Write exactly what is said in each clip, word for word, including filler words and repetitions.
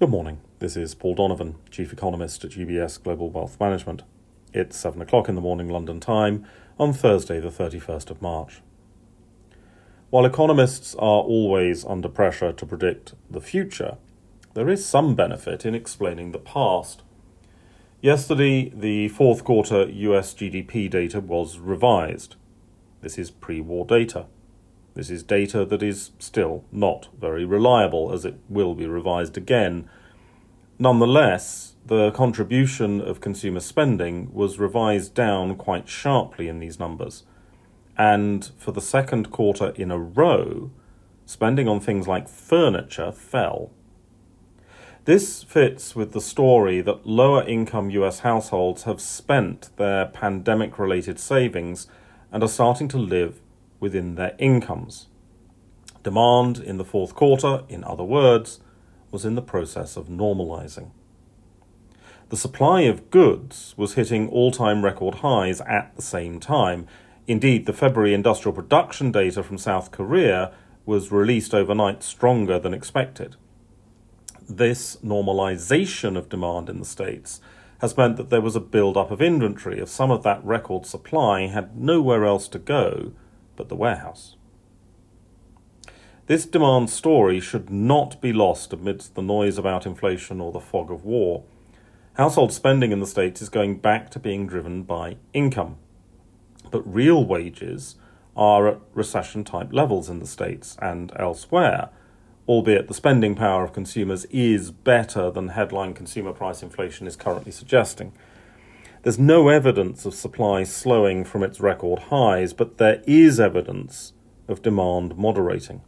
Good morning, this is Paul Donovan, Chief Economist at U B S Global Wealth Management. It's seven o'clock in the morning London time on Thursday the thirty-first of March. While economists are always under pressure to predict the future, there is some benefit in explaining the past. Yesterday, the fourth quarter U S G D P data was revised. This is pre-war data. This is data that is still not very reliable, as it will be revised again. Nonetheless, the contribution of consumer spending was revised down quite sharply in these numbers. And for the second quarter in a row, spending on things like furniture fell. This fits with the story that lower-income U S households have spent their pandemic-related savings and are starting to live within their incomes. Demand in the fourth quarter, in other words, was in the process of normalizing. The supply of goods was hitting all-time record highs at the same time. Indeed, the February industrial production data from South Korea was released overnight stronger than expected. This normalization of demand in the States has meant that there was a build-up of inventory, as some of that record supply had nowhere else to go but the warehouse. This demand story should not be lost amidst the noise about inflation or the fog of war. Household spending in the States is going back to being driven by income, but real wages are at recession-type levels in the States and elsewhere, albeit the spending power of consumers is better than headline consumer price inflation is currently suggesting. There's no evidence of supply slowing from its record highs, but there is evidence of demand moderating.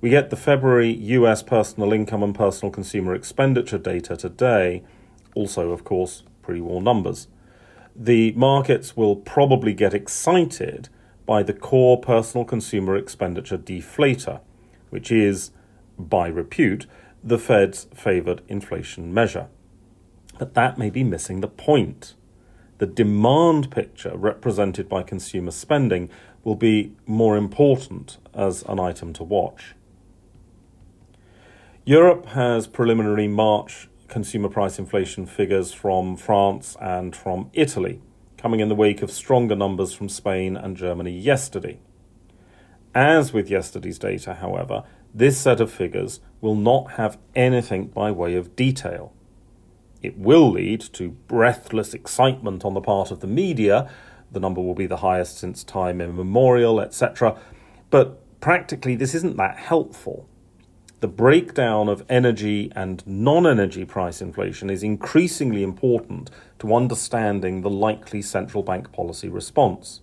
We get the February U S personal income and personal consumer expenditure data today, also, of course, pre-war numbers. The markets will probably get excited by the core personal consumer expenditure deflator, which is, by repute, the Fed's favoured inflation measure. But that may be missing the point. The demand picture represented by consumer spending will be more important as an item to watch. Europe has preliminary March consumer price inflation figures from France and from Italy, coming in the wake of stronger numbers from Spain and Germany yesterday. As with yesterday's data, however, this set of figures will not have anything by way of detail. It will lead to breathless excitement on the part of the media. The number will be the highest since time immemorial, et cetera. But practically, this isn't that helpful. The breakdown of energy and non-energy price inflation is increasingly important to understanding the likely central bank policy response.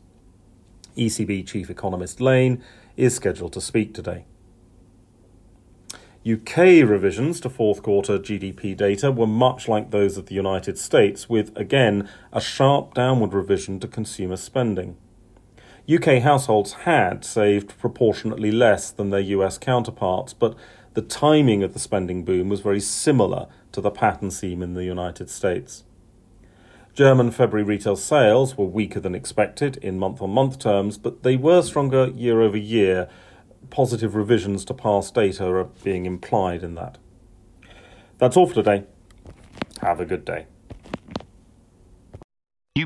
E C B Chief Economist Lane is scheduled to speak today. U K revisions to fourth quarter G D P data were much like those of the United States, with, again, a sharp downward revision to consumer spending. U K households had saved proportionately less than their U S counterparts, but the timing of the spending boom was very similar to the pattern seen in the United States. German February retail sales were weaker than expected in month-on-month terms, but they were stronger year-over-year. Positive revisions to past data are being implied in that. That's all for today. Have a good day. U